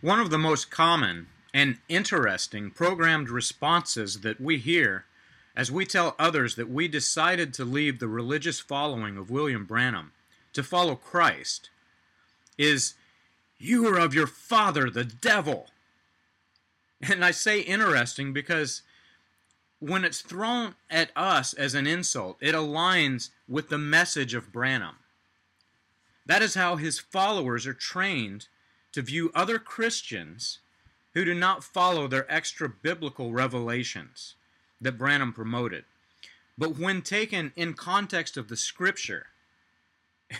One of the most common and interesting programmed responses that we hear as we tell others that we decided to leave the religious following of William Branham to follow Christ is, "You are of your father, the devil." And I say interesting because when it's thrown at us as an insult, it aligns with the message of Branham. That is how his followers are trained to view other Christians who do not follow their extra-biblical revelations that Branham promoted. But when taken in context of the Scripture,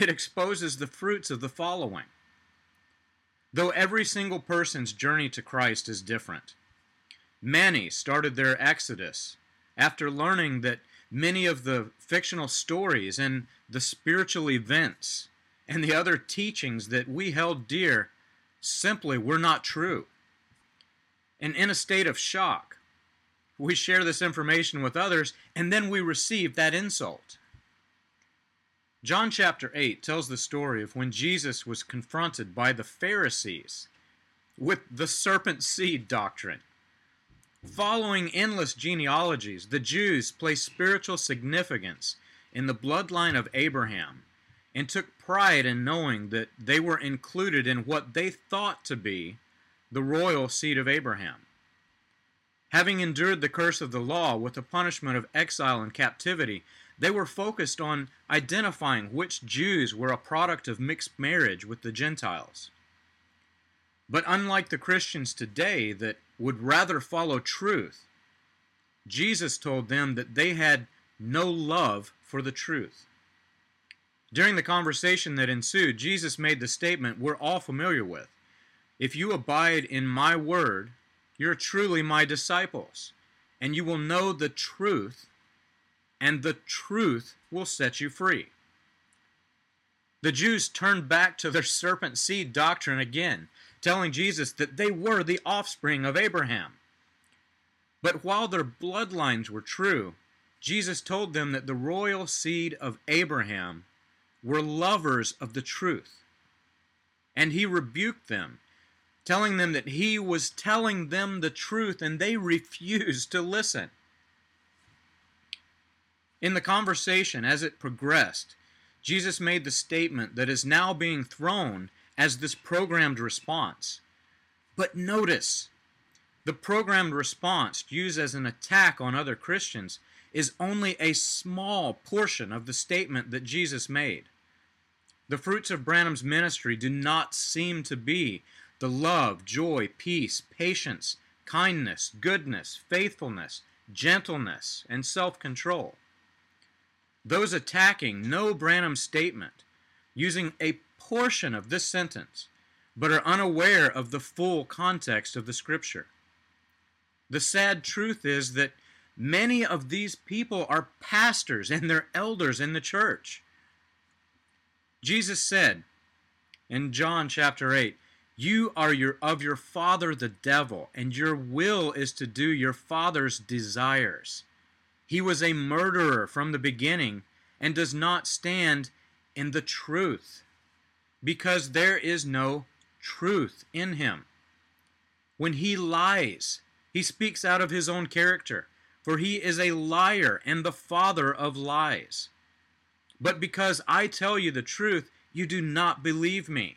it exposes the fruits of the following. Though every single person's journey to Christ is different, many started their exodus after learning that many of the fictional stories and the spiritual events and the other teachings that we held dear simply were not true. And in a state of shock, we share this information with others, and then we receive that insult. John chapter 8 tells the story of when Jesus was confronted by the Pharisees with the serpent seed doctrine. Following endless genealogies, the Jews placed spiritual significance in the bloodline of Abraham and took pride in knowing that they were included in what they thought to be the royal seed of Abraham. Having endured the curse of the law with the punishment of exile and captivity, they were focused on identifying which Jews were a product of mixed marriage with the Gentiles. But unlike the Christians today that would rather follow truth, Jesus told them that they had no love for the truth. During the conversation that ensued, Jesus made the statement we're all familiar with. "If you abide in my word, you're truly my disciples, and you will know the truth, and the truth will set you free." The Jews turned back to their serpent seed doctrine again, telling Jesus that they were the offspring of Abraham. But while their bloodlines were true, Jesus told them that the royal seed of Abraham were lovers of the truth. And he rebuked them, telling them that he was telling them the truth, and they refused to listen. In the conversation, as it progressed, Jesus made the statement that is now being thrown as this programmed response. But notice, the programmed response used as an attack on other Christians is only a small portion of the statement that Jesus made. The fruits of Branham's ministry do not seem to be the love, joy, peace, patience, kindness, goodness, faithfulness, gentleness, and self-control. Those attacking know Branham's statement using a portion of this sentence, but are unaware of the full context of the Scripture. The sad truth is that many of these people are pastors and their elders in the church. Jesus said, in John chapter 8, you are of your father the devil, and your will is to do your father's desires. He was a murderer from the beginning and does not stand in the truth, because there is no truth in him. When he lies, he speaks out of his own character, for he is a liar and the father of lies. But because I tell you the truth, you do not believe me.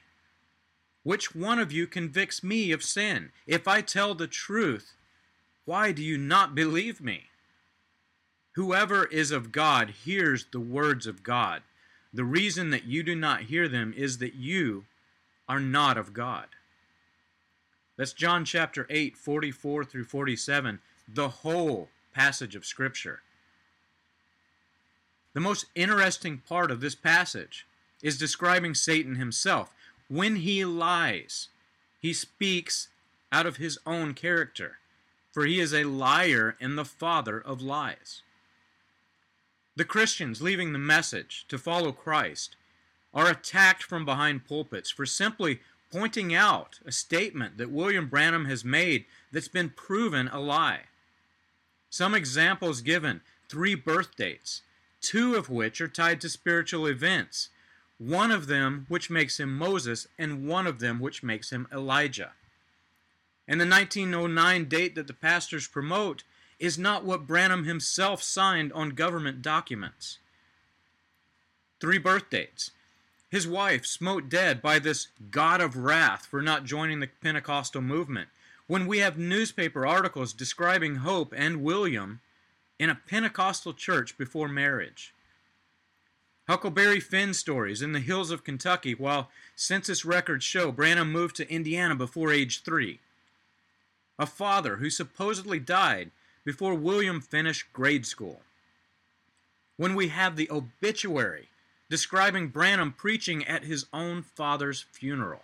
Which one of you convicts me of sin? If I tell the truth, why do you not believe me? Whoever is of God hears the words of God. The reason that you do not hear them is that you are not of God. That's John chapter 8, 44 through 47, the whole passage of Scripture. The most interesting part of this passage is describing Satan himself. When he lies, he speaks out of his own character, for he is a liar and the father of lies. The Christians leaving the message to follow Christ are attacked from behind pulpits for simply pointing out a statement that William Branham has made that's been proven a lie. Some examples given: 3 birth dates, 2 of which are tied to spiritual events, 1 of them which makes him Moses, and 1 of them which makes him Elijah. And the 1909 date that the pastors promote is not what Branham himself signed on government documents. 3 birth dates. His wife smote dead by this God of wrath for not joining the Pentecostal movement, when we have newspaper articles describing Hope and William in a Pentecostal church before marriage. Huckleberry Finn stories in the hills of Kentucky, while census records show Branham moved to Indiana before age 3. A father who supposedly died before William finished grade school. When we have the obituary describing Branham preaching at his own father's funeral.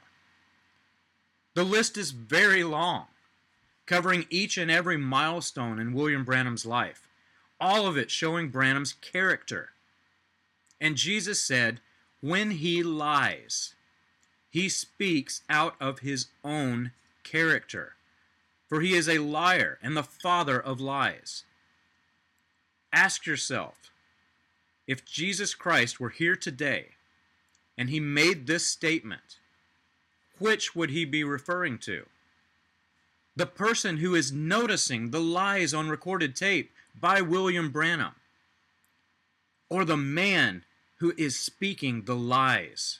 The list is very long, covering each and every milestone in William Branham's life, all of it showing Branham's character. And Jesus said, when he lies, he speaks out of his own character, for he is a liar and the father of lies. Ask yourself, if Jesus Christ were here today and he made this statement, which would he be referring to? The person who is noticing the lies on recorded tape by William Branham, or the man who is speaking the lies?